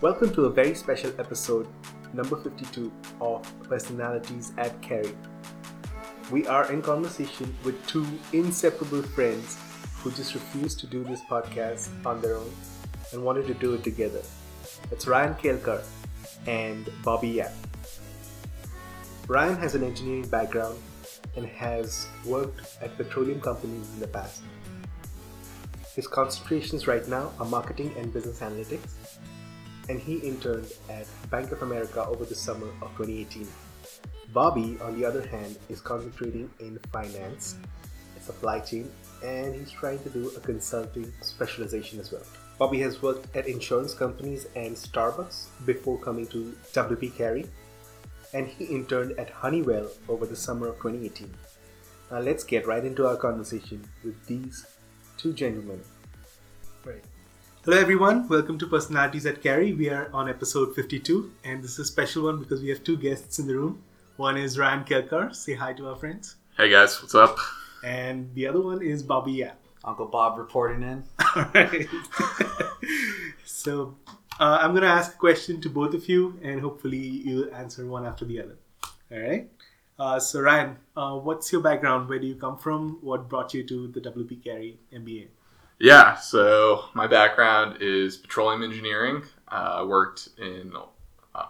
Welcome to a very special episode, number 52 of Personalities at Carey. We are in conversation with two inseparable friends who just refused to do this podcast on their own and wanted to do it together. It's Ryan Kelkar and Bobby Yap. Ryan has an engineering background and has worked at petroleum companies in the past. His concentrations right now are marketing and business analytics, and he interned at Bank of America over the summer of 2018. Bobby, on the other hand, is concentrating in finance, supply chain, and he's trying to do a consulting specialization as well. Bobby has worked at insurance companies and Starbucks before coming to WP Carey, and he interned at Honeywell over the summer of 2018. Now let's get right into our conversation with these two gentlemen. Right. Hello everyone, welcome to Personalities at Carey. We are on episode 52, and this is a special one because we have two guests in the room. One is Ryan Kelkar. Say hi to our friends. Hey guys, what's up? And the other one is Bobby Yap. Uncle Bob reporting in. All right. So I'm going to ask a question to both of you, and hopefully you'll answer one after the other. All right. So Ryan, what's your background? Where do you come from? What brought you to the WP Carey MBA? Yeah, so my background is petroleum engineering. I worked in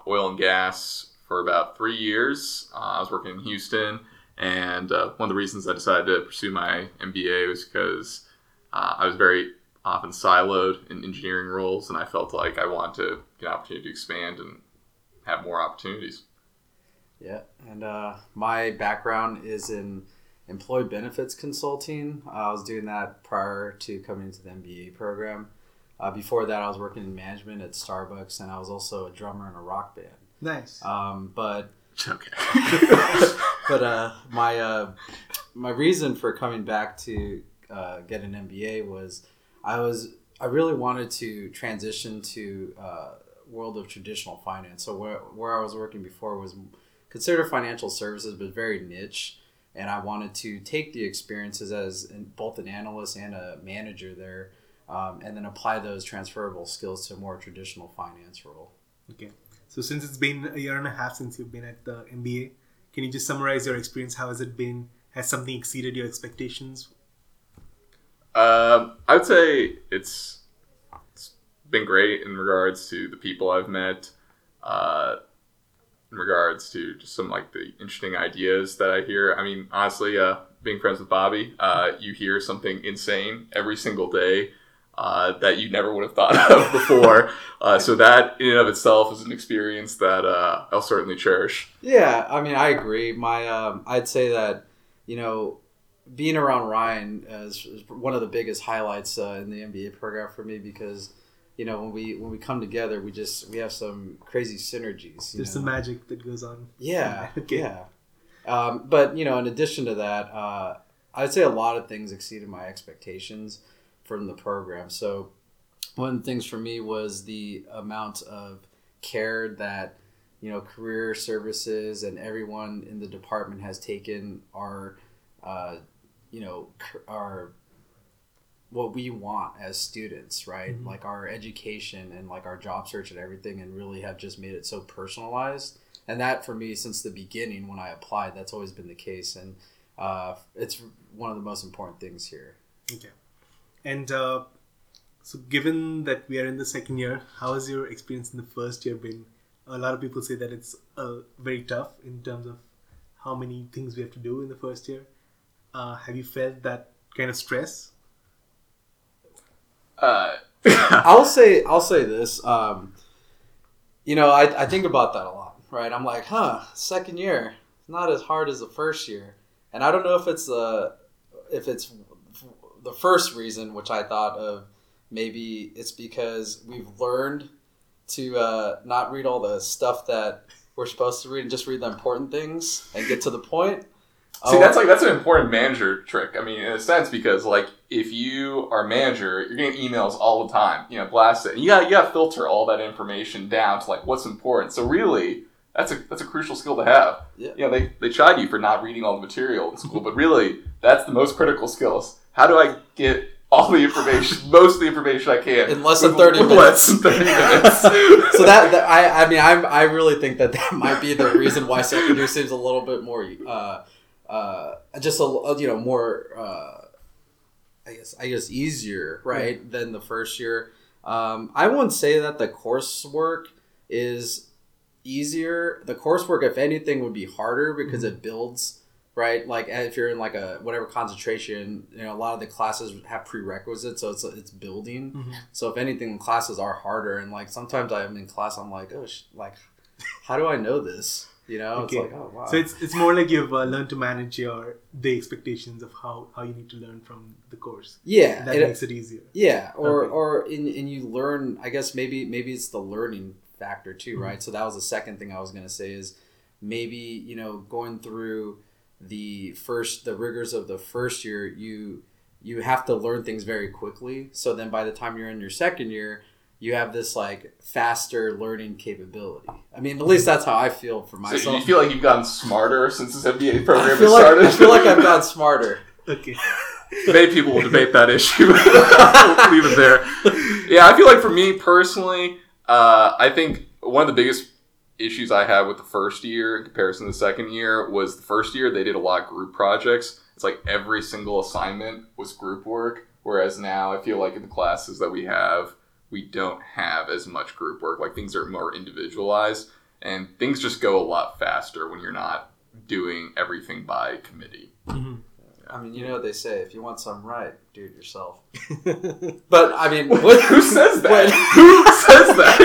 oil and gas for about 3 years. I was working in Houston. And one of the reasons I decided to pursue my MBA was because I was very often siloed in engineering roles, and I felt like I wanted to get an opportunity to expand and have more opportunities. Yeah, and my background is in employee benefits consulting. I was doing that prior to coming to the MBA program. Before that, I was working in management at Starbucks, and I was also a drummer in a rock band. Nice. My reason for coming back to get an MBA was I really wanted to transition to world of traditional finance. So where I was working before was considered financial services, but very niche. And I wanted to take the experiences as both an analyst and a manager there, and then apply those transferable skills to a more traditional finance role. Okay. So since it's been a year and a half since you've been at the MBA, can you just summarize your experience? How has it been? Has something exceeded your expectations? I would say it's been great in regards to the people I've met, in regards to just some like the interesting ideas that I hear. I mean, honestly, being friends with Bobby, you hear something insane every single day. That you never would have thought of before. So that in and of itself is an experience that I'll certainly cherish. Yeah, I mean, I agree. I'd say that, being around Ryan is one of the biggest highlights in the MBA program for me because, when we come together, we have some crazy synergies. There's some magic that goes on. Yeah, yeah. But, in addition to that, I'd say a lot of things exceeded my expectations from the program. So one of the things for me was the amount of care that, career services and everyone in the department has taken our what we want as students, right? Mm-hmm. Like our education and like our job search and everything, and really have just made it so personalized. And that for me, since the beginning, when I applied, that's always been the case. And it's one of the most important things here. Okay. And so given that we are in the second year, how has your experience in the first year been? A lot of people say that it's very tough in terms of how many things we have to do in the first year. Have you felt that kind of stress? I'll say this. I think about that a lot, right? I'm like, second year, it's not as hard as the first year. And I don't know if it's the first reason, which I thought of, maybe it's because we've learned to not read all the stuff that we're supposed to read and just read the important things and get to the point. See, that's an important manager trick. I mean, in a sense, because if you are a manager, you're getting emails all the time, blast it. And you gotta filter all that information down to what's important. So really, that's a crucial skill to have. Yeah. They chide you for not reading all the material in school, but really that's the most critical skills. How do I get all the information, most of the information I can in less than 30 minutes. Less than 30 minutes. So I mean, I really think that might be the reason why secondary seems a little bit more, more, I guess easier, right, than the first year. I wouldn't say that the coursework is easier. The coursework, if anything, would be harder because it builds, right? Like if you're in like a whatever concentration, you know, a lot of the classes have prerequisites, so it's building. Mm-hmm. So if anything, classes are harder. And like sometimes I'm in class, I'm like, oh, like how do I know this? You know, okay. It's like, oh wow. So it's more like you've learned to manage the expectations of how you need to learn from the course. Yeah, that makes it easier. Yeah, or you learn. I guess maybe it's the learning factor too, right? Mm-hmm. So that was the second thing I was gonna say is maybe, you know, going through the rigors of the first year, you have to learn things very quickly. So then by the time you're in your second year, you have this like faster learning capability. I mean, at least that's how I feel for myself. So you feel like you've gotten smarter since this MBA program has started? I feel like I've gotten smarter. Okay. Many people will debate that issue. We'll leave it there. Yeah, I feel like for me personally, I think one of the biggest issues I had with the first year in comparison to the second year was the first year they did a lot of group projects. It's like every single assignment was group work, whereas now I feel like in the classes that we have, we don't have as much group work. Like things are more individualized and things just go a lot faster when you're not doing everything by committee. Mm-hmm. Yeah. I mean, you know what they say, if you want something right, do it yourself. But I mean, who says that? Who says that?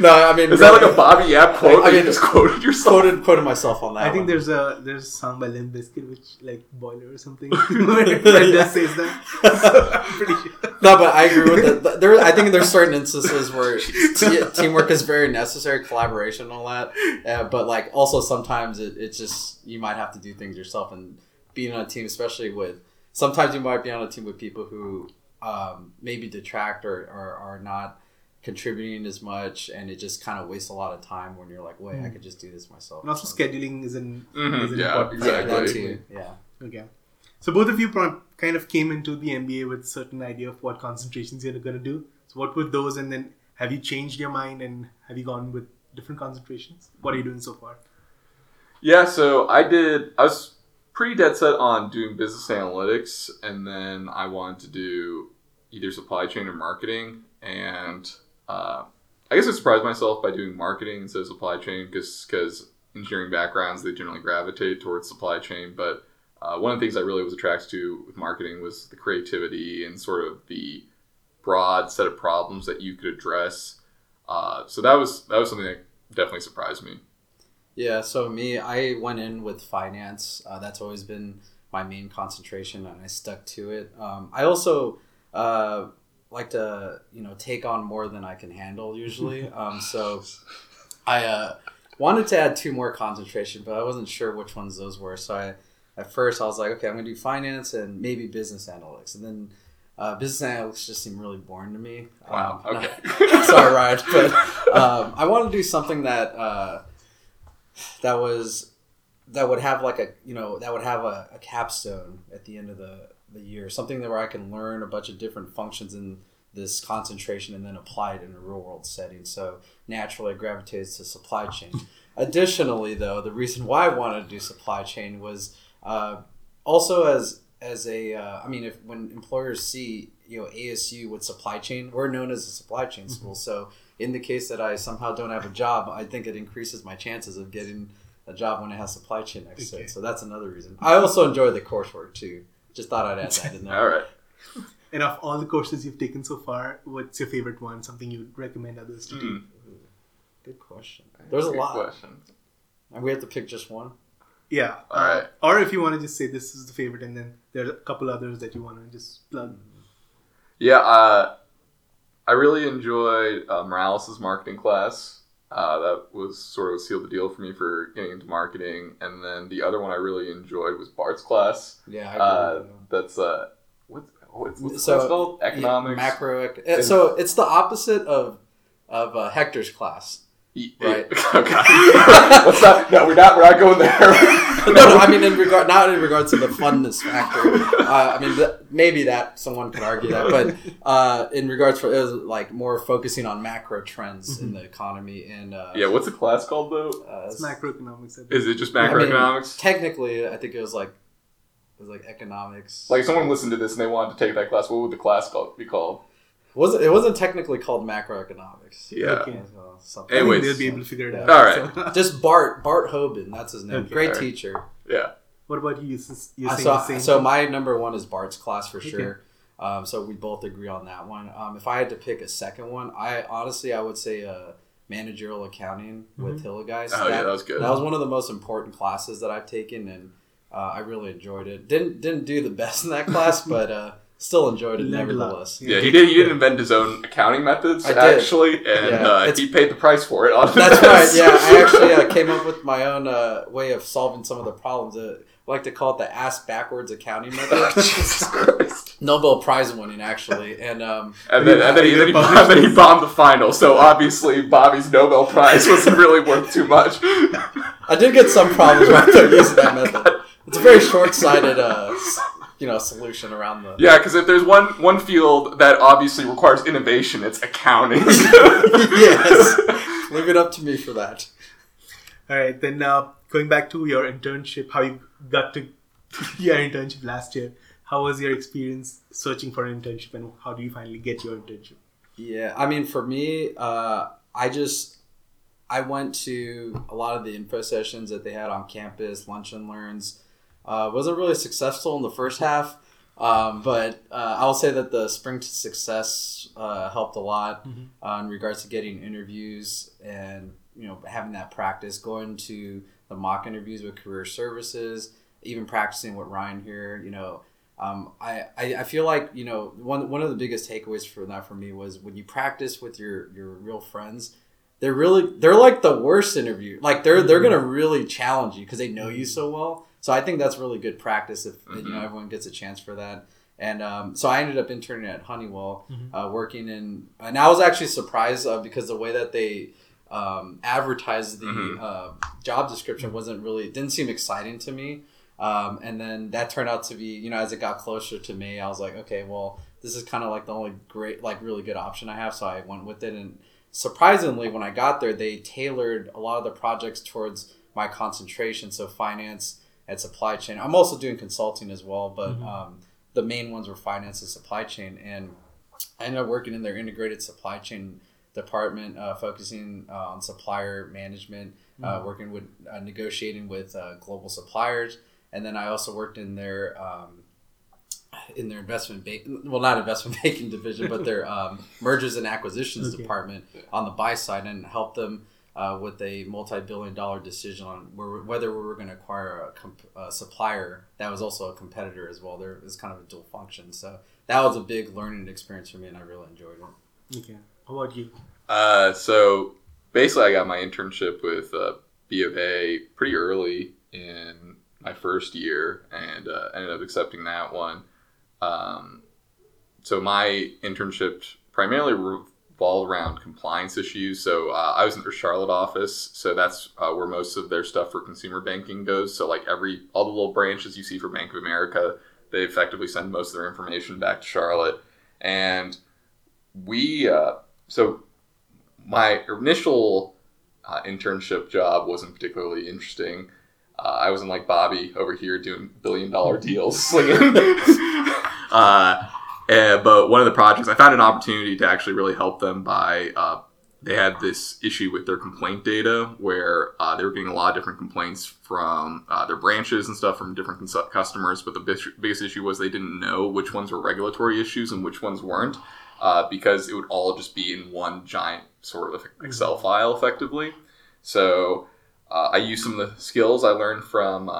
No, I mean, is that like a Bobby Yap quote? I mean, just quoted yourself. Quoted myself on that. I think there's a song by Limp Bizkit which like Boiler or something. That just says that. So I'm pretty sure. No, but I agree with that. I think there's certain instances where teamwork is very necessary, collaboration and all that. But like also sometimes it's just you might have to do things yourself, and being on a team, especially with sometimes you might be on a team with people who maybe detract or are not contributing as much, and it just kind of wastes a lot of time when you're like, wait, I could just do this myself. And also scheduling isn't important. Exactly. That too. Yeah. Okay. So both of you kind of came into the MBA with a certain idea of what concentrations you're going to do. So what were those, and then have you changed your mind and have you gone with different concentrations? What are you doing so far? Yeah, so I was pretty dead set on doing business analytics, and then I wanted to do either supply chain or marketing. And I guess I surprised myself by doing marketing instead of supply chain because engineering backgrounds, they generally gravitate towards supply chain, but one of the things I really was attracted to with marketing was the creativity and sort of the broad set of problems that you could address. So that was something that definitely surprised me. Yeah, so I went in with finance. That's always been my main concentration, and I stuck to it. I also like to, you know, take on more than I can handle usually. So I wanted to add two more concentrations, but I wasn't sure which ones those were. So At first, I was like, okay, I'm going to do finance and maybe business analytics. And then business analytics just seemed really boring to me. Wow, okay. Sorry, Ryan. But I wanted to do something that would have a capstone at the end of the year. Something where I can learn a bunch of different functions in this concentration and then apply it in a real-world setting. So naturally, it gravitates to supply chain. Additionally, though, the reason why I wanted to do supply chain was... also when employers see, you know, ASU with supply chain, we're known as a supply chain school. So in the case that I somehow don't have a job, I think it increases my chances of getting a job when it has supply chain next to it. So that's another reason. I also enjoy the coursework too. Just thought I'd add that in there. All right. And of all the courses you've taken so far, what's your favorite one? Something you'd recommend others to do? Good question. There's a lot. And we have to pick just one. Yeah. All right. Or if you want to just say this is the favorite, and then there are a couple others that you want to just plug. Yeah. I really enjoyed Morales' marketing class. That was sort of sealed the deal for me for getting into marketing. And then the other one I really enjoyed was Bart's class. Yeah. I agree. That's what's so, called? Economics. Yeah, so it's the opposite of Hector's class. Right. Okay. Let's not. No, we're not. We're not going there. No, I mean, not in regards to the funness factor. I mean, maybe that someone could argue that, but in regards for it was like more focusing on macro trends in the economy and yeah. What's the class called though? It's macroeconomics. I think. Is it just macroeconomics? I mean, technically, I think it was like economics. Like if someone listened to this and they wanted to take that class, what would the class be called? It wasn't technically called macroeconomics. Yeah. Anyways, they'll be able to figure it out. All right. So. Just Bart Hoban. That's his name. Okay. Great right. teacher. Yeah. What about you? So my number one is Bart's class for sure. So we both agree on that one. If I had to pick a second one, I would say managerial accounting with Hilleguy. So that was good. That was one of the most important classes that I've taken, and I really enjoyed it. Didn't do the best in that class, but. Still enjoyed it nevertheless. Yeah, he did invent his own accounting methods, actually, and he paid the price for it. That's right, yeah. I actually came up with my own way of solving some of the problems. I like to call it the ass-backwards accounting method. Jesus Christ. Nobel Prize winning, actually. And then he bombed the final, so obviously Bobby's Nobel Prize wasn't really worth too much. I did get some problems right there using that method. It's a very short-sighted... solution around the... Yeah, because if there's one field that obviously requires innovation, it's accounting. Yes. Leave it up to me for that. All right, then going back to your internship, how you got to your internship last year. How was your experience searching for an internship and how do you finally get your internship? Yeah, I mean, for me, I went to a lot of the info sessions that they had on campus, lunch and learns. Wasn't really successful in the first half, but I'll say that the Spring to Success helped a lot in regards to getting interviews and having that practice, going to the mock interviews with career services, even practicing with Ryan here. I feel like one of the biggest takeaways for that for me was when you practice with your real friends. They're like the worst interview. Like they're gonna really challenge you because they know you so well. So I think that's really good practice if everyone gets a chance for that. And so I ended up interning at Honeywell, working in. And I was actually surprised because the way that they advertised the job description didn't seem exciting to me. And then that turned out to be as it got closer to me, I was like, okay, well, this is kind of like the only great really good option I have. So I went with it and. Surprisingly, when I got there, they tailored a lot of the projects towards my concentration. So finance and supply chain. I'm also doing consulting as well, but the main ones were finance and supply chain. And I ended up working in their integrated supply chain department, focusing on supplier management, working with negotiating with global suppliers. And then I also worked in their not investment banking division, but their mergers and acquisitions department on the buy side and help them with a multi-billion-dollar decision on whether we were going to acquire a supplier that was also a competitor as well. There is kind of a dual function. So that was a big learning experience for me, and I really enjoyed it. Okay. How about you? So basically I got my internship with B of A pretty early in my first year and ended up accepting that one. So my internship primarily revolved around compliance issues. So I was in their Charlotte office. So that's where most of their stuff for consumer banking goes. So like all the little branches you see for Bank of America, they effectively send most of their information back to Charlotte. And so my initial internship job wasn't particularly interesting. I wasn't like Bobby over here doing billion-dollar deals slinging. But one of the projects, I found an opportunity to actually really help them by, they had this issue with their complaint data where they were getting a lot of different complaints from their branches and stuff from different customers. But the biggest issue was they didn't know which ones were regulatory issues and which ones weren't because it would all just be in one giant sort of Excel file effectively. So I used some of the skills I learned from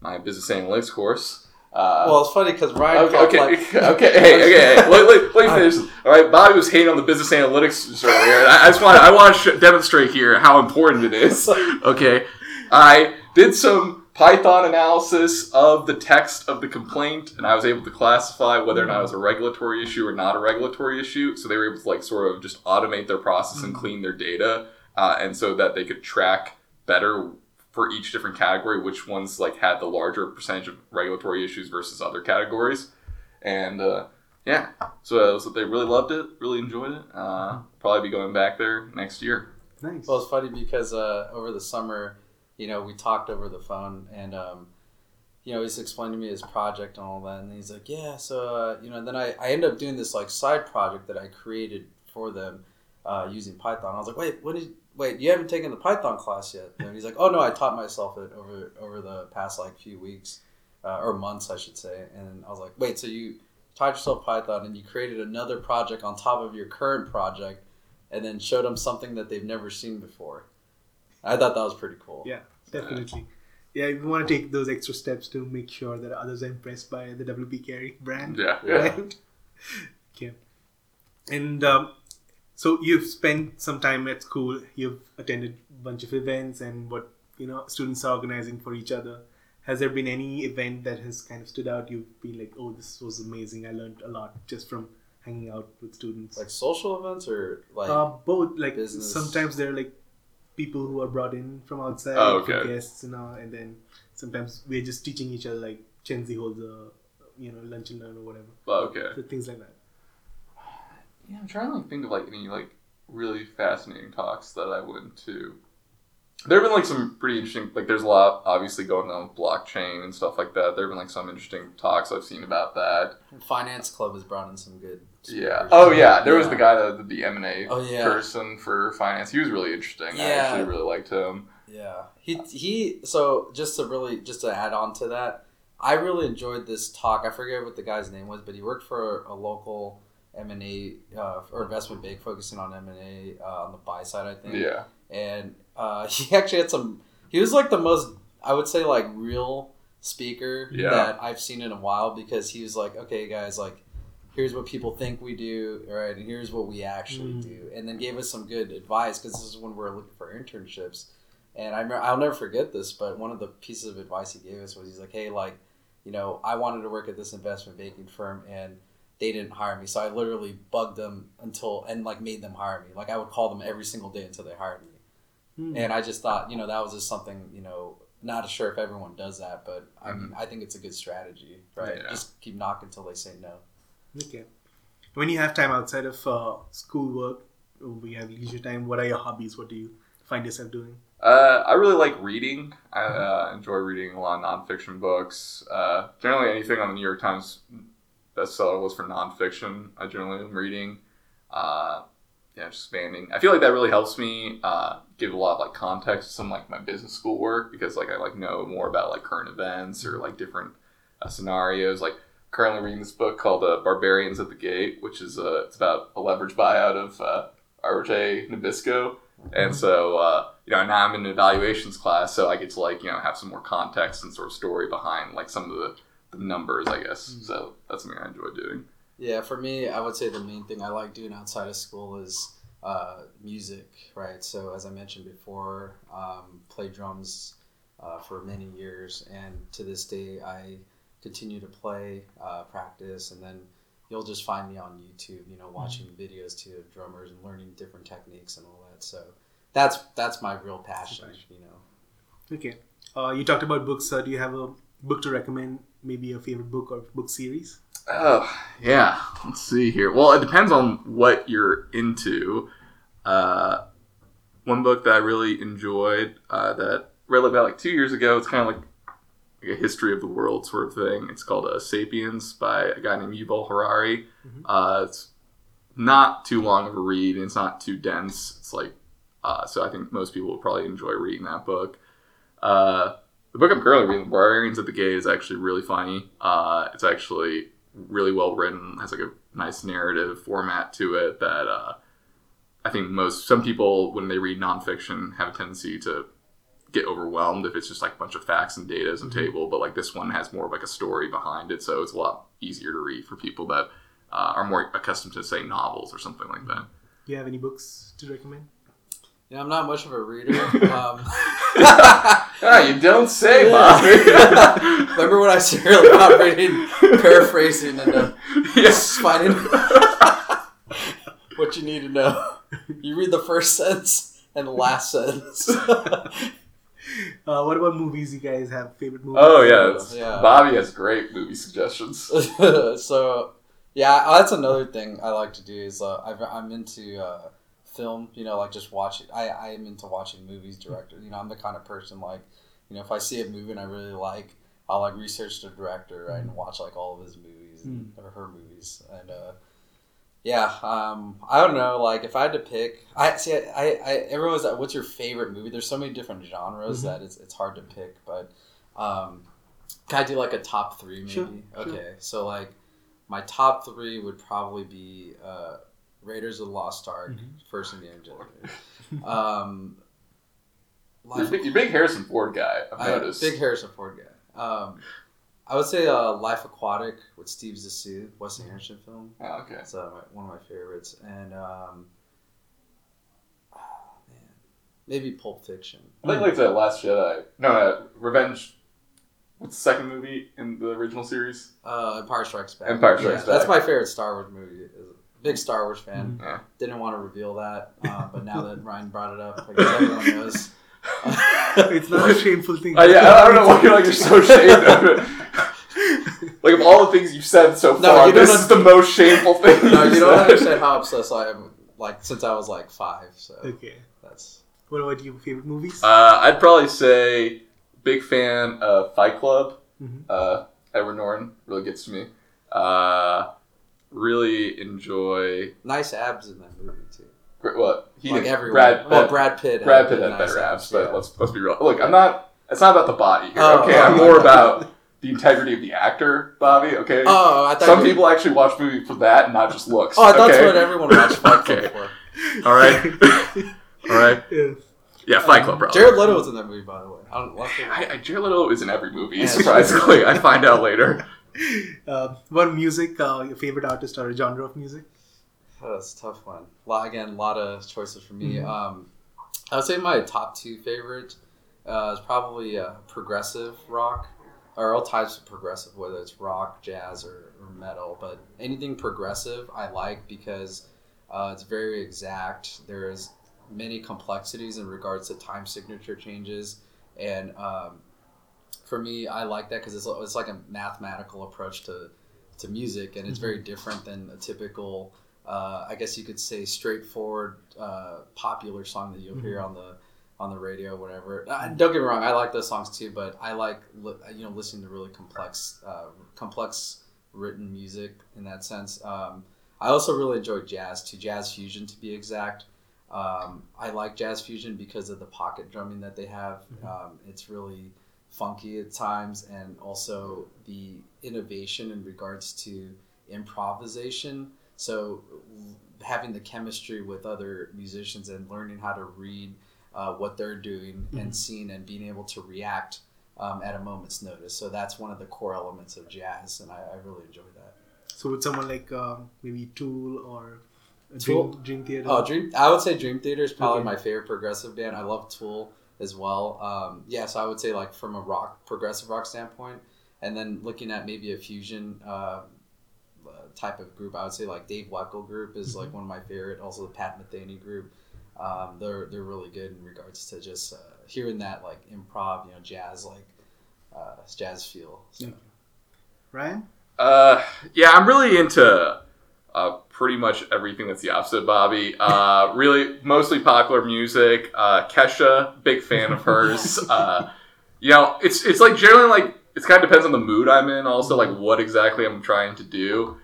my business analytics course. Well, it's funny because Ryan... Okay. Let me finish. All right, Bobby was hating on the business analytics earlier. I want to demonstrate here how important it is. Okay, I did some Python analysis of the text of the complaint, and I was able to classify whether or not it was a regulatory issue or not a regulatory issue. So they were able to sort of just automate their process and clean their data, and so that they could track better for each different category, which ones like had the larger percentage of regulatory issues versus other categories. And so they really loved it, really enjoyed it. Probably be going back there next year. Nice. Well, it's funny because over the summer, we talked over the phone, and he's explained to me his project and all that, and he's like, then I ended up doing this like side project that I created for them using Python. I was like, wait, you haven't taken the Python class yet? And he's like, oh no, I taught myself it over the past like few weeks or months, I should say. And I was like, wait, so you taught yourself Python and you created another project on top of your current project, and then showed them something that they've never seen before. I thought that was pretty cool. Yeah, definitely. Yeah, you want to take those extra steps to make sure that others are impressed by the WP Carey brand. Yeah. Right? Okay. And so you've spent some time at school. You've attended a bunch of events and what students are organizing for each other. Has there been any event that has kind of stood out? You've been like, oh, this was amazing. I learned a lot just from hanging out with students. Like social events or like both. Like business? Sometimes they're like people who are brought in from outside, for guests and all, and then sometimes we're just teaching each other, like Chenzi holds a lunch and learn or whatever. Oh, okay. So things like that. Yeah, I'm trying to think of any really fascinating talks that I went to. There have been some pretty interesting, there's a lot obviously going on with blockchain and stuff like that. There have been some interesting talks I've seen about that. Finance Club has brought in some good speakers. Yeah. Oh yeah, there was the guy that the M&A person for finance. He was really interesting. Yeah. I actually really liked him. Yeah. He. So just to add on to that, I really enjoyed this talk. I forget what the guy's name was, but he worked for a local M&A or investment bank focusing on M&A on the buy side, I think. Yeah. And he actually had he was the most, I would say, real speaker that I've seen in a while, because he was like, okay guys, here's what people think we do, right? And here's what we actually do. And then gave us some good advice, because this is when we're looking for internships. And I'll never forget this, but one of the pieces of advice he gave us was, he's like, hey, I wanted to work at this investment banking firm and they didn't hire me. So I literally bugged them and made them hire me. I would call them every single day until they hired me. And I just thought, that was just something, not sure if everyone does that, but I mean, I think it's a good strategy, right? Yeah. Just keep knocking until they say no. Okay. When you have time outside of schoolwork, we have leisure time, what are your hobbies? What do you find yourself doing? I really like reading. I enjoy reading a lot of nonfiction books. Generally anything on the New York Times bestseller list for nonfiction, I generally am reading. Expanding. I feel that really helps me give a lot of context to some my business school work, because I know more about current events or different scenarios. Currently reading this book called Barbarians at the Gate, which is it's about a leverage buyout of RJ Nabisco, and so now I'm in an evaluations class, so I get to have some more context and sort of story behind some of the numbers, I guess. So that's something I enjoy doing. Yeah, for me, I would say the main thing I like doing outside of school is music, right? So as I mentioned before, play drums for many years, and to this day, I continue to play, practice, and then you'll just find me on YouTube, watching videos to drummers and learning different techniques and all that. So that's my real passion, Okay. You talked about books. Do you have a book to recommend? Maybe a favorite book or book series? Oh, yeah. Let's see here. Well, it depends on what you're into. One book that I really enjoyed that I read about 2 years ago, it's kind of like a history of the world sort of thing. It's called Sapiens by a guy named Yuval Harari. It's not too long of a read, and it's not too dense. It's so I think most people will probably enjoy reading that book. The book I'm currently reading, Barbarians at the Gate, is actually really funny. It's actually really well written. Has a nice narrative format to it that I think some people, when they read nonfiction, have a tendency to get overwhelmed if it's just a bunch of facts and data as a table. But this one has more of a story behind it, so it's a lot easier to read for people that are more accustomed to, say, novels or something like that. Do you have any books to recommend? Yeah, I'm not much of a reader. You don't say, Bobby. Remember when I was really about reading, paraphrasing, and finding what you need to know. You read the first sentence and the last sentence. What about movies? You guys have favorite movies? Oh, yeah. Bobby has great movie suggestions. So, yeah, that's another thing I like to do is I'm into film, you know, like just watch it. I am into watching movies directed. You know, I'm the kind of person like, you know, if I see a movie and I really like, I'll like research the director, right, and watch like all of his movies and, or her movies. And I don't know, like if I had to pick, everyone's like, what's your favorite movie? There's so many different genres that it's hard to pick, but can I do like a top three maybe? Sure, okay, sure. So like my top three would probably be Raiders of the Lost Ark, First Indiana Jones. You're a big Harrison Ford guy, I've noticed. Big Harrison Ford guy. I would say Life Aquatic with Steve Zissou, Wes Anderson film. Oh, okay. It's one of my favorites. And maybe Pulp Fiction. I think like the Last Jedi. No, Revenge. What's the second movie in the original series? Empire Strikes Back. Empire Strikes Back. That's my favorite Star Wars movie. A big Star Wars fan. Mm-hmm. Didn't want to reveal that, but now that Ryan brought it up, I guess everyone knows. It's not a shameful thing. I don't know why you're so ashamed of it. Like of all the things you've said so far, this is the most shameful thing. No, you don't understand how obsessed I am. Like since I was like 5. So okay, that's. What about your favorite movies? I'd probably say big fan of Fight Club. Mm-hmm. Edward Norton really gets to me. Really enjoy. Nice abs in that movie too. Well, he like did. Brad Pitt had better abs, but let's be real. Look, I'm not. It's not about the body here. I'm more about the integrity of the actor, Bobby. Okay. Oh, I thought some people actually watch movies for that and not just looks. Oh, I thought that's what everyone watched Fight Club for. All right. All right. Yeah, Fight Club, bro. Jared Leto was in that movie, by the way. I don't love it. Jared Leto is in every movie. Yeah, surprisingly, I find out later. What music? Your favorite artist or genre of music? Oh, that's a tough one. A lot of choices for me. Mm-hmm. I would say my top 2 favorite is probably progressive rock, or all types of progressive, whether it's rock, jazz, or metal. But anything progressive I like because it's very exact. There's many complexities in regards to time signature changes. And for me, I like that because it's like a mathematical approach to music, and it's very different than a typical... I guess you could say straightforward, popular song that you'll hear on the radio, whatever. Don't get me wrong, I like those songs too, but I like listening to really complex written music in that sense. I also really enjoy jazz too, jazz fusion to be exact. I like jazz fusion because of the pocket drumming that they have. It's really funky at times, and also the innovation in regards to improvisation. So having the chemistry with other musicians and learning how to read what they're doing and seeing and being able to react at a moment's notice. So that's one of the core elements of jazz, and I really enjoy that. So would someone like maybe Tool or Dream Theater? Oh, I would say Dream Theater is probably my favorite progressive band. I love Tool as well. So I would say like from a progressive rock standpoint, and then looking at maybe a fusion type of group, I would say like Dave Weckl group is like one of my favorite. Also the Pat Metheny group, they're really good in regards to just hearing that like improv, jazz, like jazz feel. So. Yeah. Ryan? I'm really into pretty much everything that's the opposite of Bobby. Really mostly popular music. Kesha, big fan of hers. It's like generally like it kind of depends on the mood I'm in. Also like what exactly I'm trying to do.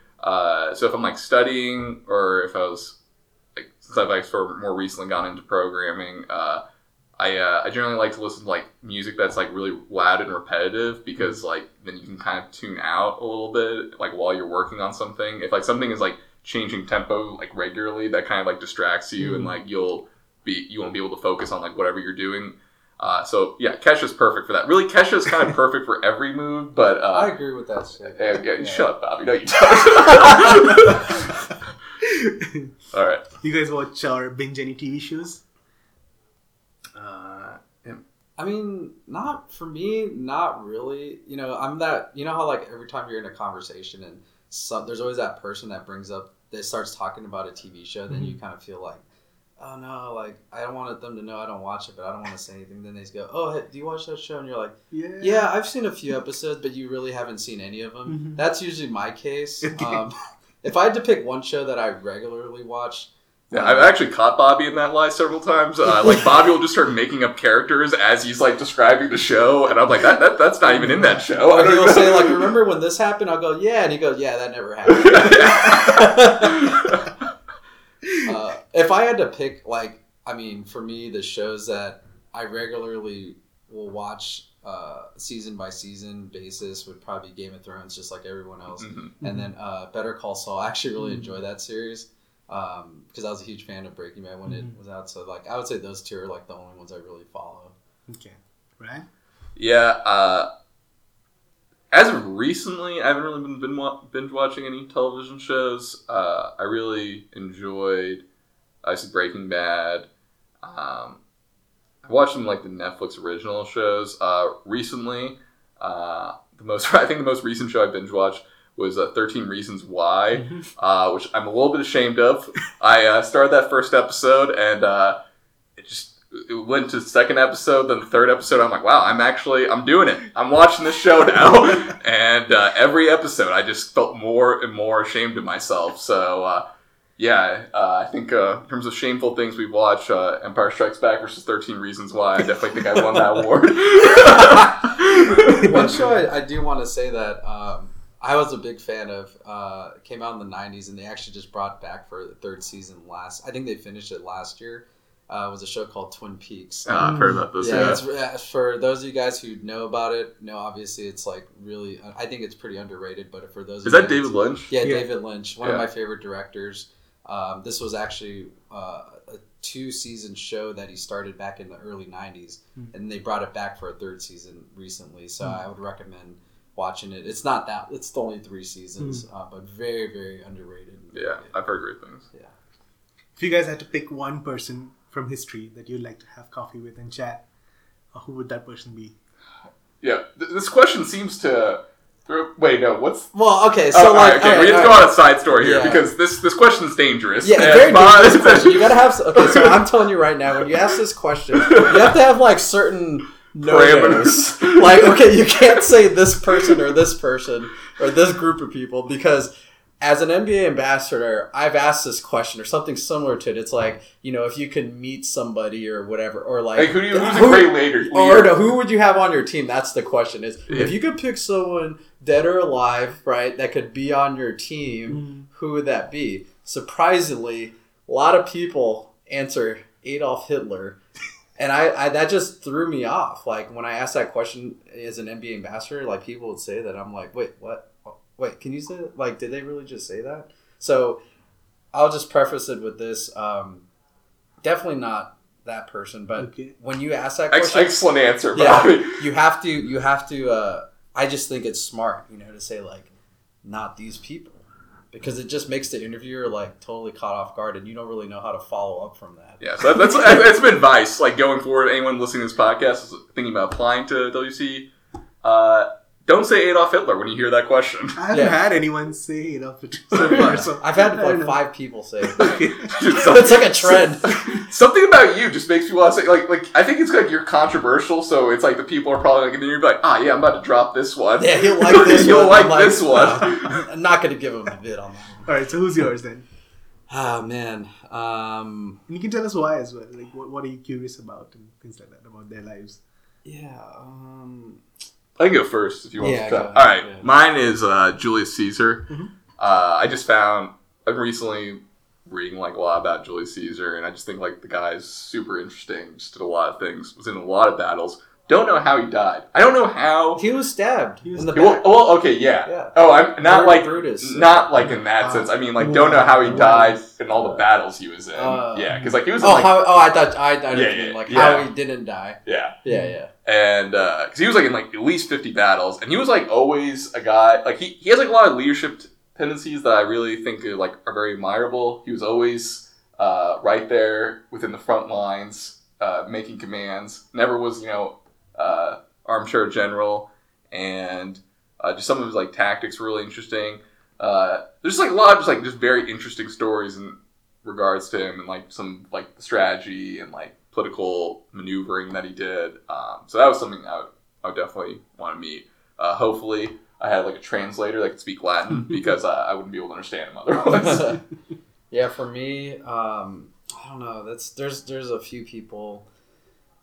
So if I'm like studying, or if I was like, since I've sort of more recently gone into programming, I generally like to listen to like music that's like really loud and repetitive, because like then you can kind of tune out a little bit like while you're working on something. If like something is like changing tempo like regularly, that kind of like distracts you and like you won't be able to focus on like whatever you're doing. So yeah, Kesha's perfect for that. Really, Kesha's kind of perfect for every move, but I agree with that shit. Yeah. Shut up, Bobby. No, you don't. All right. You guys watch or binge any TV shows? I mean, not for me, not really. I'm that. You know how like every time you're in a conversation and there's always that person that starts talking about a TV show, then you kind of feel like, oh no, like I don't want them to know I don't watch it, but I don't want to say anything. Then they just go, oh, hey, do you watch that show? And you're like, yeah, I've seen a few episodes, but you really haven't seen any of them. Mm-hmm. That's usually my case. If I had to pick one show that I regularly watch. Yeah, I've actually caught Bobby in that lie several times. Like, Bobby will just start making up characters as he's, like, describing the show. And I'm like, that's not even in that show. Or he'll say, like, remember when this happened? I'll go, yeah. And he goes, yeah, that never happened. If I had to pick, like, I mean, for me, the shows that I regularly will watch season by season basis would probably be Game of Thrones, just like everyone else. Mm-hmm. And then Better Call Saul. I actually really enjoy that series. Because I was a huge fan of Breaking Bad when it was out, so like I would say those two are like the only ones I really follow. Okay, right? Yeah. As of recently, I haven't really been binge watching any television shows. I really enjoyed, I said Breaking Bad. I watched some like the Netflix original shows. Recently, the most recent show I binge watched was 13 Reasons Why, which I'm a little bit ashamed of. I started that first episode, and it went to the second episode, then the third episode. I'm like, wow, I'm doing it. I'm watching this show now. And every episode, I just felt more and more ashamed of myself. So, I think in terms of shameful things we watch, Empire Strikes Back versus 13 Reasons Why, I definitely think I won that award. One show I do want to say that... I was a big fan of, came out in the 90s, and they actually just brought back for the third season I think they finished it last year. It was a show called Twin Peaks. I've heard about this. Yeah. It's, for those of you guys who know about it, obviously it's like really, I think it's pretty underrated, but for those Is that David Lynch? Yeah, David Lynch, one of my favorite directors. This was actually a two-season show that he started back in the early 90s, and they brought it back for a third season recently, so I would recommend watching it. It's the only three seasons, but very, very underrated. Yeah, I've heard great things. Yeah. If you guys had to pick one person from history that you'd like to have coffee with and chat, who would that person be? Yeah, this question seems to... we have to go on a side story here because this question is dangerous. Yeah, it's very dangerous question. You gotta have... Okay, so I'm telling you right now, when you ask this question, you have to have like certain... parameters. Like, okay, you can't say this person or this person or this group of people, because as an NBA ambassador, I've asked this question or something similar to it. It's like, if you could meet somebody or whatever, or like who's a great leader? Or who would you have on your team? That's the question. If you could pick someone dead or alive, right, that could be on your team, who would that be? Surprisingly, a lot of people answer Adolf Hitler. And I that just threw me off. Like, when I asked that question as an NBA ambassador, like, people would say that. I'm like, wait, what? Wait, can you say that? Like, did they really just say that? So I'll just preface it with this. Definitely not that person. But when you ask that question... Excellent answer, Bobby. Yeah, you have to... I just think it's smart, to say, like, not these people. Because it just makes the interviewer like totally caught off guard, and you don't really know how to follow up from that. Yeah, so that's some advice. Like, going forward, anyone listening to this podcast is thinking about applying to WC. Don't say Adolf Hitler when you hear that question. I haven't had anyone say Adolf Hitler so far. So I've had like 5 people say it. It's like a trend. Something about you just makes me want to say, like I think it's like you're controversial, so it's like the people are probably like, and you're like, ah, yeah, I'm about to drop this one. Yeah, he'll like this one. He'll like this one. I'm not going to give him the bid on that one. All right, so who's yours then? Oh, man. And you can tell us why as well. Like, what are you curious about and things like that, about their lives? Yeah, I can go first if you want to try. All right. Yeah. Mine is Julius Caesar. Mm-hmm. I just found, I'm recently reading like a lot about Julius Caesar, and I just think like the guy's super interesting. Just did a lot of things. Was in a lot of battles. Don't know how he died. I don't know how. He was stabbed. He was in the back. Well, okay, yeah. Oh, I'm not Lord like Brutus. Not like in that sense. I mean, like, don't know how he died in all the battles he was in. Because like he was. How he didn't die. Yeah. And because he was like in like at least 50 battles, and he was like always a guy like he has like a lot of leadership tendencies that I really think are like are very admirable. He was always right there within the front lines, making commands. Never was armchair general, and just some of his like tactics were really interesting. There's just like a lot of just very interesting stories and regards to him and like some like strategy and like political maneuvering that he did. So that was something I would definitely want to meet. Hopefully I had like a translator that could speak Latin because I wouldn't be able to understand him otherwise. Yeah, for me, I don't know. There's a few people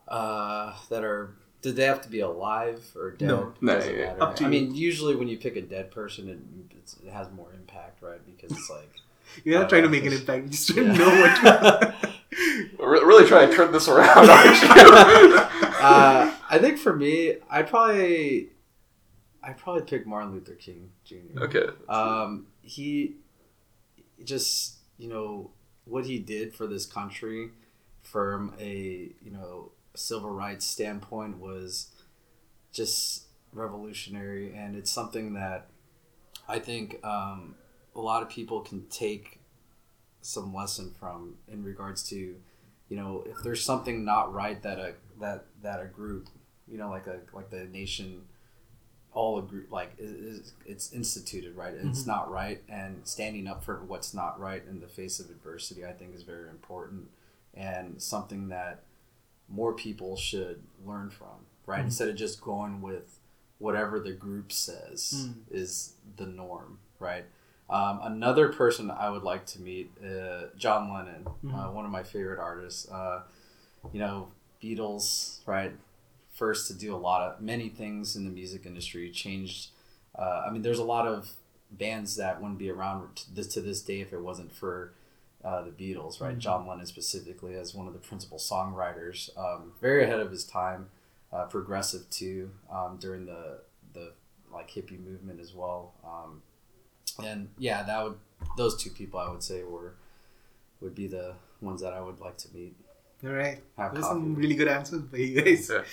that are. Did they have to be alive or dead? No, yeah. I mean, usually when you pick a dead person, it has more impact, right? Because it's like you're not trying to make an impact. You just don't know what. We're really trying to turn this around, aren't you? I think for me, I'd probably pick Martin Luther King Jr. Okay. He just, you know, what he did for this country from a, you know, civil rights standpoint was just revolutionary. And it's something that I think a lot of people can take some lesson from in regards to, you know, if there's something not right that a group, you know, like the nation all agree, like it's instituted, right? It's mm-hmm. not right, and standing up for what's not right in the face of adversity, I think, is very important and something that more people should learn from, right? Mm-hmm. Instead of just going with whatever the group says mm-hmm. is the norm, right? Another person I would like to meet, John Lennon, mm-hmm. One of my favorite artists, you know, Beatles, right? First to do many things in the music industry, changed. I mean, there's a lot of bands that wouldn't be around to this day if it wasn't for the Beatles, right? Mm-hmm. John Lennon specifically as one of the principal songwriters, very ahead of his time, progressive too, during the like hippie movement as well. And yeah, those two people I would say would be the ones that I would like to meet. All right. Those are some really good answers by you guys. Yeah.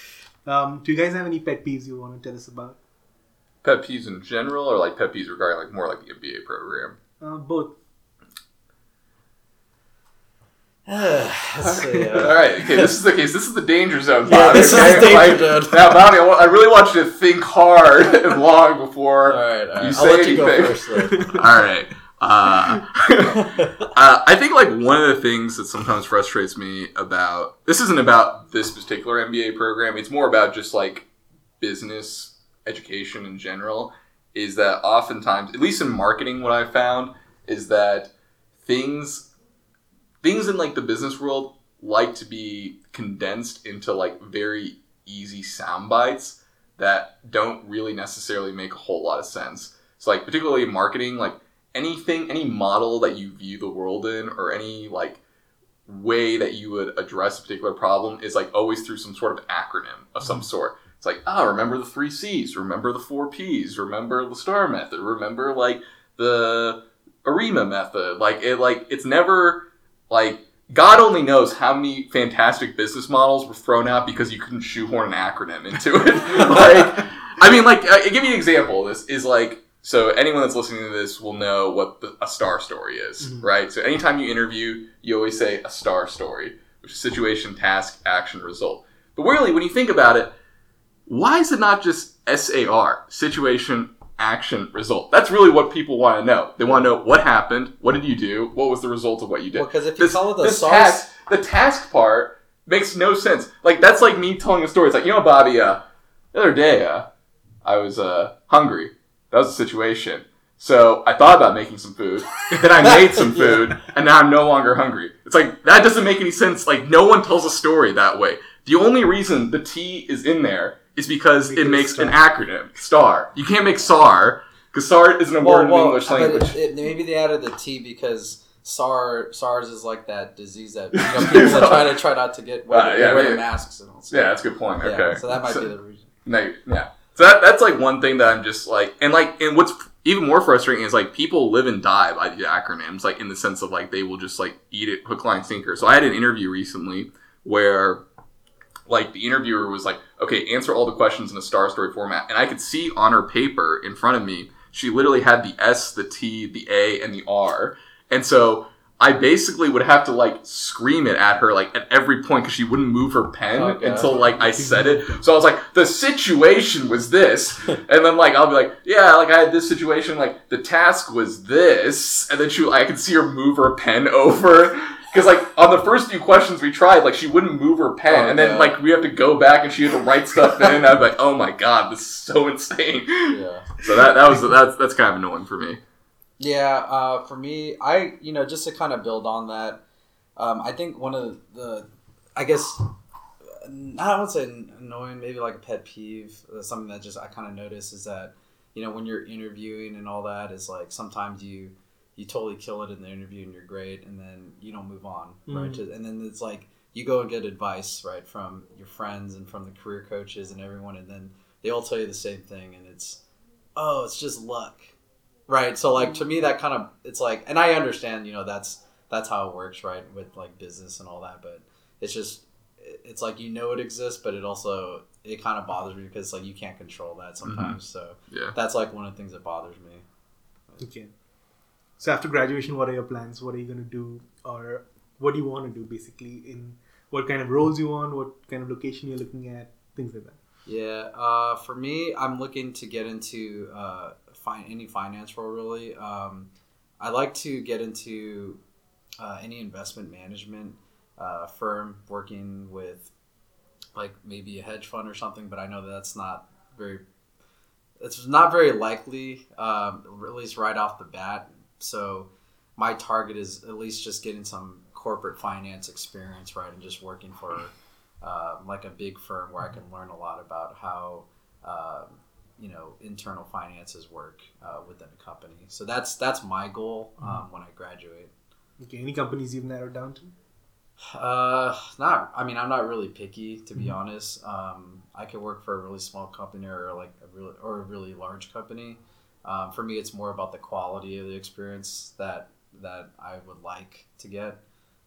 Do you guys have any pet peeves you want to tell us about? Pet peeves in general, or like pet peeves regarding like more like the MBA program? Both. All right. Okay. This is the case. This is the danger zone. Yeah, this is the danger zone. Now, Bobby, I really want you to think hard and long before you say anything. I'll let you go first, though. All right. I think like one of the things that sometimes frustrates me about this isn't about this particular MBA program, it's more about just like business education in general, is that oftentimes, at least in marketing, what I found is that things in like the business world like to be condensed into like very easy sound bites that don't really necessarily make a whole lot of sense. So like particularly in marketing, like anything, any model that you view the world in, or any like way that you would address a particular problem, is like always through some sort of acronym of some sort. It's like, remember the 3 C's, remember the 4 P's, remember the STAR method, remember like the ARIMA method. It's never like God only knows how many fantastic business models were thrown out because you couldn't shoehorn an acronym into it. Like, I mean, like I give you an example. This is like. So anyone that's listening to this will know what a STAR story is, mm-hmm. right? So anytime you interview, you always say a STAR story, which is situation, task, action, result. But really, when you think about it, why is it not just SAR, situation, action, result? That's really what people want to know. They want to know what happened, what did you do, what was the result of what you did. Because well, if you call it the SAR... The task part makes no sense. Like, that's like me telling a story. It's like, you know, Bobby, the other day, I was hungry. That was the situation. So I thought about making some food, then I made some food, and now I'm no longer hungry. It's like, that doesn't make any sense. Like, no one tells a story that way. The only reason the T is in there is because it makes an acronym, STAR. You can't make SAR, because SAR isn't a word in the English language. Maybe they added the T because... SARS is like that disease that, you know, people are try not to get, wear the masks and all stuff. Yeah, that's a good point. Yeah, okay. So that might be the reason. No, yeah. So that's like one thing that I'm just like, and what's even more frustrating is like people live and die by the acronyms, like in the sense of like, they will just like eat it hook, line, sinker. So I had an interview recently where like the interviewer was like, okay, answer all the questions in a STAR story format. And I could see on her paper in front of me, she literally had the S, the T, the A, and the R. And so I basically would have to, like, scream it at her, like, at every point, because she wouldn't move her pen until, like, I said it. So I was like, the situation was this. And then, like, I'll be like, yeah, like, I had this situation, like, the task was this. And then she, I could see her move her pen over. Because, like, on the first few questions we tried, like, she wouldn't move her pen. And then, like, we have to go back and she had to write stuff in. And I was like, oh, my God, this is so insane. Yeah. So that's kind of annoying for me. Yeah, for me, just to kind of build on that, I think one of the, I guess, I don't say annoying, maybe like a pet peeve, something that just I kind of notice is that, you know, when you're interviewing and all that is like sometimes you totally kill it in the interview and you're great and then you don't move on, right? And then it's like you go and get advice, right, from your friends and from the career coaches and everyone, and then they all tell you the same thing and it's, oh, it's just luck. Right, so like to me, that kind of it's like, and I understand, you know, that's how it works, right, with like business and all that. But it's just, it's like you know it exists, but it also it kind of bothers me because like you can't control that sometimes. So yeah, that's like one of the things that bothers me. Okay, so after graduation, what are your plans? What are you gonna do, or what do you want to do basically? In what kind of roles you want? What kind of location you're looking at? Things like that. Yeah, for me, I'm looking to get into. Any finance role really. I like to get into any investment management firm, working with like maybe a hedge fund or something, but I know that's not very likely, at least right off the bat. So my target is at least just getting some corporate finance experience, right, and just working for like a big firm where I can learn a lot about how you know, internal finances work within a company. So that's my goal when I graduate. Okay, any companies you've narrowed down to? I'm not really picky, to be honest. I could work for a really small company or like a really large company. For me, it's more about the quality of the experience that I would like to get,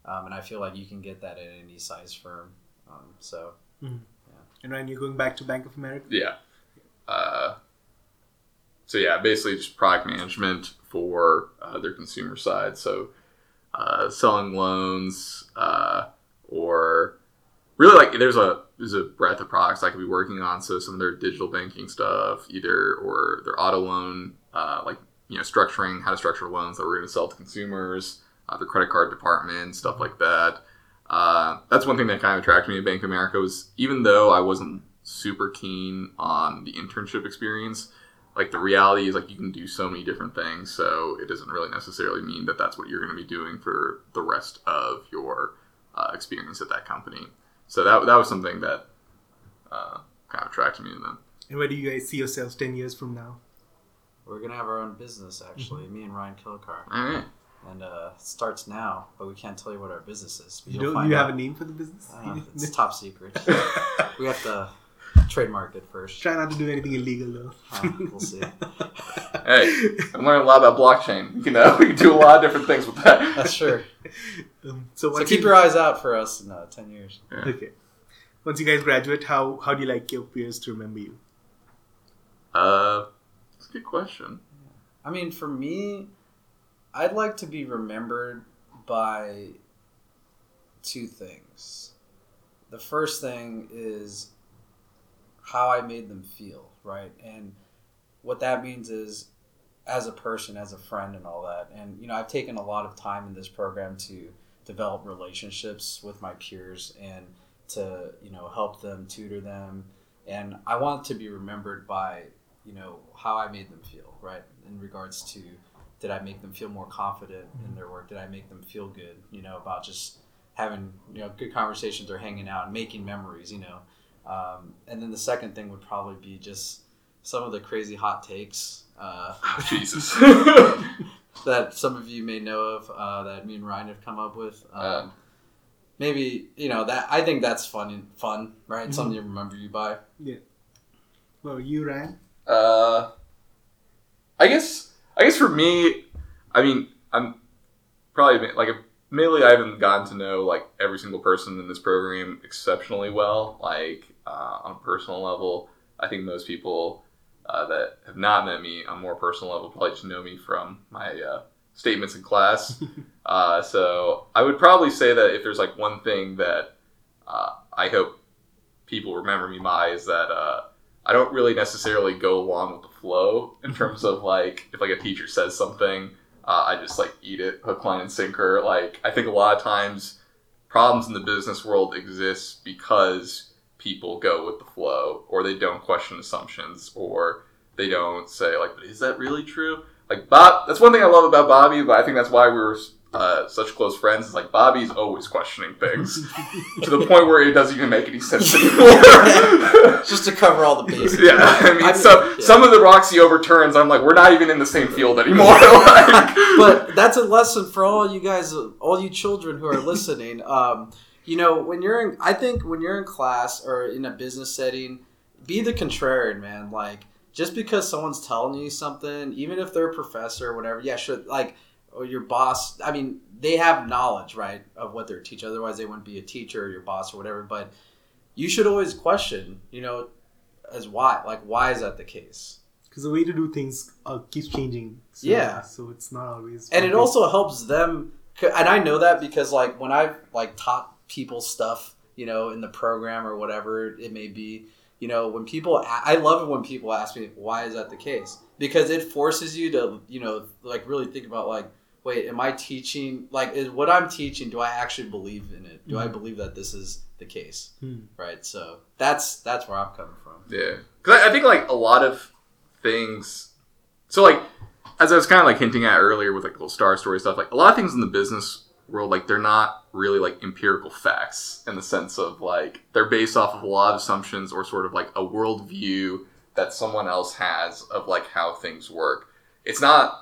and I feel like you can get that at any size firm. Yeah. And Ryan, you're going back to Bank of America? Yeah. So yeah, basically just product management for their consumer side. So selling loans or really like there's a breadth of products I could be working on. So some of their digital banking stuff either or their auto loan, like, you know, structuring, how to structure loans that we're going to sell to consumers, their credit card department, stuff like that. That's one thing that kind of attracted me to Bank of America was even though I wasn't super keen on the internship experience, like the reality is like you can do so many different things, so it doesn't really necessarily mean that that's what you're going to be doing for the rest of your experience at that company. So that was something that kind of attracted me to them. And where do you guys see yourselves 10 years from now? We're gonna have our own business, actually. Me and Ryan Kelkar. All right. And it starts now, but we can't tell you what our business is. You have a name for the business? It's top secret. We have to trademark it first. Try not to do anything illegal, though. We'll see. Hey, I'm learning a lot about blockchain. You know, we can do a lot of different things with that. That's true. So keep your eyes out for us in 10 years. Yeah. Okay. Once you guys graduate, how do you like your peers to remember you? That's a good question. I mean, for me, I'd like to be remembered by two things. The first thing is how I made them feel, right? And what that means is as a person, as a friend and all that. And, you know, I've taken a lot of time in this program to develop relationships with my peers and to, you know, help them, tutor them. And I want to be remembered by, you know, how I made them feel, right? In regards to, did I make them feel more confident in their work? Did I make them feel good, you know, about just having, you know, good conversations or hanging out and making memories, you know? And then the second thing would probably be just some of the crazy hot takes Jesus. that some of you may know of that me and Ryan have come up with. Maybe, you know, that I think that's fun, right? Mm-hmm. Something to remember you by. Yeah. Well, you, Ryan? I guess for me, I mean, I'm probably like mainly I haven't gotten to know like every single person in this program exceptionally well, like on a personal level. I think most people that have not met me on a more personal level probably just know me from my statements in class. So I would probably say that if there's like one thing that I hope people remember me by is that I don't really necessarily go along with the flow in terms of like if like a teacher says something, I just like eat it hook, line, and sinker. Like I think a lot of times problems in the business world exist because people go with the flow, or they don't question assumptions, or they don't say like, "But is that really true?" Like Bob, that's one thing I love about Bobby, but I think that's why we were such close friends. Is like Bobby's always questioning things to the point where it doesn't even make any sense anymore. Just to cover all the bases. Yeah, some of the Roxy overturns, I'm like, we're not even in the same field anymore. Like. But that's a lesson for all you guys, all you children who are listening. You know, when you're in class or in a business setting, be the contrarian, man. Like, just because someone's telling you something, even if they're a professor or whatever, or your boss, I mean, they have knowledge, right, of what they're teaching. Otherwise, they wouldn't be a teacher or your boss or whatever. But you should always question, you know, as why. Like, why is that the case? Because the way to do things keeps changing. So, yeah. So it's not always... And it also helps them... And I know that because, like, when I've, like, taught people stuff, you know, in the program or whatever it may be, you know, when people... I love it when people ask me, why is that the case? Because it forces you to, you know, like, really think about, like, wait, am I teaching, like, is what I'm teaching, do I actually believe in it? Do I believe that this is the case? Right? So that's where I'm coming from. Yeah. Because I think, like, a lot of things, so, like, as I was kind of, like, hinting at earlier with, like, little star story stuff, like, a lot of things in the business world, like, they're not really, like, empirical facts in the sense of, like, they're based off of a lot of assumptions or sort of, like, a worldview that someone else has of, like, how things work. It's not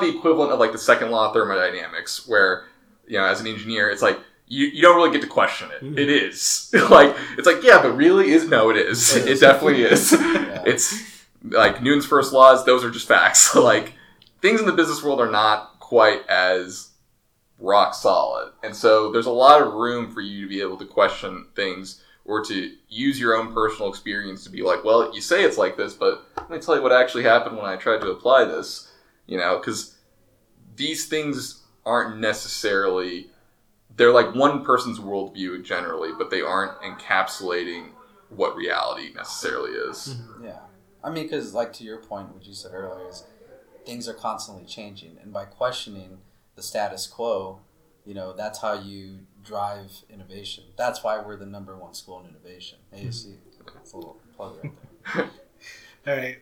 the equivalent of, like, the second law of thermodynamics where, you know, as an engineer, it's like, you don't really get to question it. Mm-hmm. It is. Like, it's like, yeah, but really is? No, it is. It definitely is. Yeah. It's, like, Newton's first laws, those are just facts. Like, things in the business world are not quite as rock solid. And so there's a lot of room for you to be able to question things or to use your own personal experience to be like, well, you say it's like this, but let me tell you what actually happened when I tried to apply this. You know, because these things aren't necessarily, they're like one person's worldview generally, but they aren't encapsulating what reality necessarily is. Yeah. I mean, because like to your point, what you said earlier is things are constantly changing. And by questioning the status quo, you know, that's how you drive innovation. That's why we're the number one school in innovation. ASU. That's a little plug right there. All right.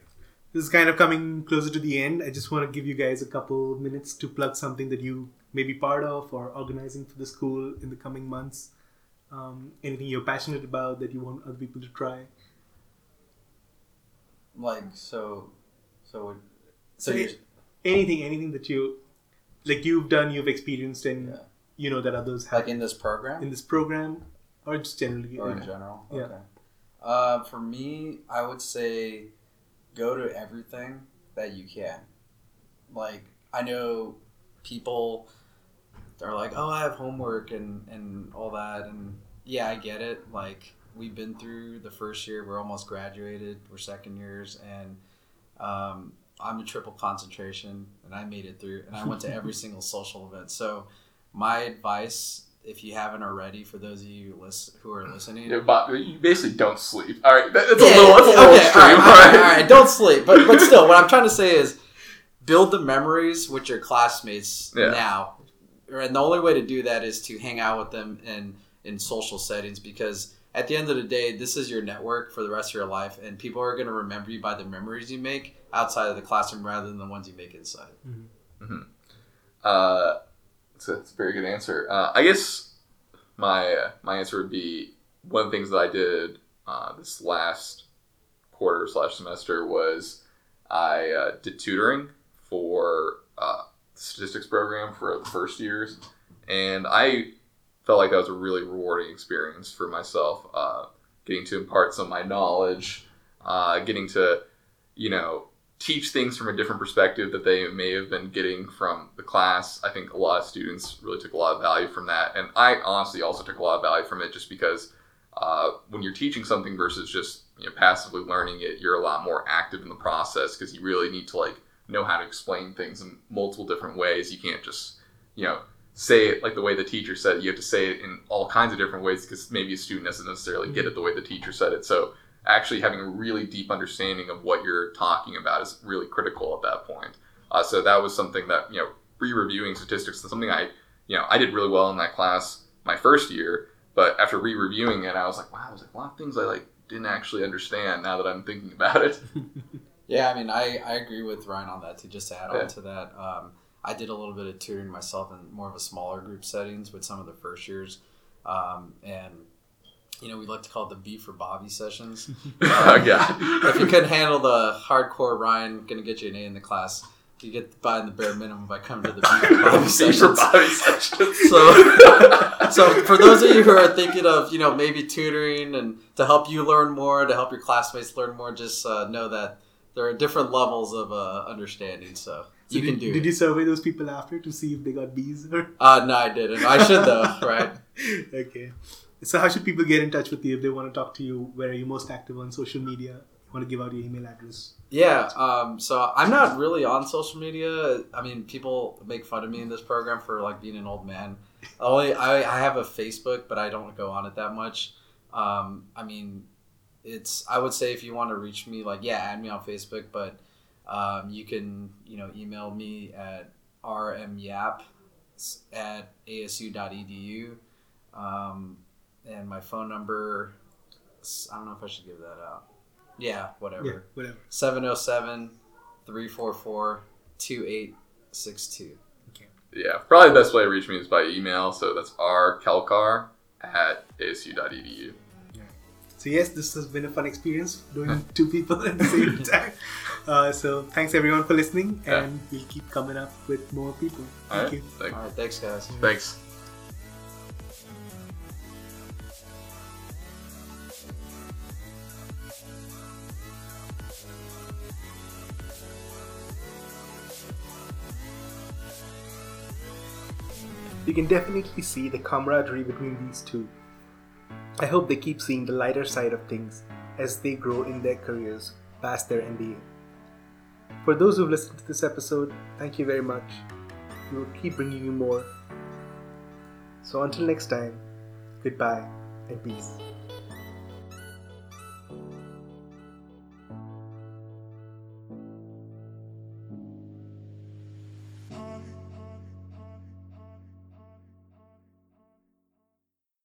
This is kind of coming closer to the end. I just want to give you guys a couple minutes to plug something that you may be part of or organizing for the school in the coming months. Anything you're passionate about that you want other people to try. Like, anything that you, like you've done, you've experienced, and you know that others have. Like in this program or just generally? Or in general? Yeah. Okay. For me, I would say... go to everything that you can. Like, I know people are like, oh, I have homework and all that. And yeah, I get it. Like, we've been through the first year. We're almost graduated. We're second years. And I'm a triple concentration. And I made it through. And I went to every single social event. So my advice, if you haven't already, for those of you who are listening, you basically don't sleep. All right, that's a little extreme. All right, don't sleep. But still, what I'm trying to say is build the memories with your classmates now. And the only way to do that is to hang out with them in social settings, because at the end of the day, this is your network for the rest of your life, and people are going to remember you by the memories you make outside of the classroom rather than the ones you make inside. Mm-hmm. Mm-hmm. That's a very good answer. I guess my answer would be one of the things that I did this last quarter / semester was I did tutoring for the statistics program for the first years. And I felt like that was a really rewarding experience for myself, getting to impart some of my knowledge, getting to, you know, teach things from a different perspective that they may have been getting from the class. I think a lot of students really took a lot of value from that. And I honestly also took a lot of value from it just because when you're teaching something versus just, you know, passively learning it, you're a lot more active in the process because you really need to like know how to explain things in multiple different ways. You can't just, you know, say it like the way the teacher said it. You have to say it in all kinds of different ways because maybe a student doesn't necessarily get it the way the teacher said it. So actually having a really deep understanding of what you're talking about is really critical at that point. So that was something that, you know, re-reviewing statistics is something I did really well in that class my first year, but after re-reviewing it, I was like, wow, there's a lot of things I didn't actually understand now that I'm thinking about it. Yeah, I mean, I agree with Ryan on that too. Just to add on to that, I did a little bit of tutoring myself in more of a smaller group settings with some of the first years. And, you know, we like to call it the B for Bobby sessions. Yeah. If you couldn't handle the hardcore Ryan, going to get you an A in the class, you get by in the bare minimum by coming to the B for Bobby sessions. So for those of you who are thinking of, you know, maybe tutoring and to help you learn more, to help your classmates learn more, just know that there are different levels of understanding, so you can do it. Did you survey those people after to see if they got B's? Or? No, I didn't. I should, though, right? Okay. So how should people get in touch with you if they want to talk to you? Where are you most active on social media? Want to give out your email address? Yeah. So I'm not really on social media. I mean, people make fun of me in this program for being an old man. I have a Facebook, but I don't go on it that much. I mean... I would say if you want to reach me, add me on Facebook, but you can, email me at rmyap@asu.edu. And my phone number, I don't know if I should give that out. Yeah, whatever. Yeah, whatever. 707-344-2862. Okay. Yeah, probably the best way to reach me is by email, so that's rkelkar@asu.edu. So yes, this has been a fun experience doing two people at the same time. So thanks everyone for listening, and we'll keep coming up with more people. Thank you. Thanks. All right, thanks guys. Thanks. You can definitely see the camaraderie between these two. I hope they keep seeing the lighter side of things as they grow in their careers past their MBA. For those who've listened to this episode, thank you very much. We will keep bringing you more. So until next time, goodbye and peace.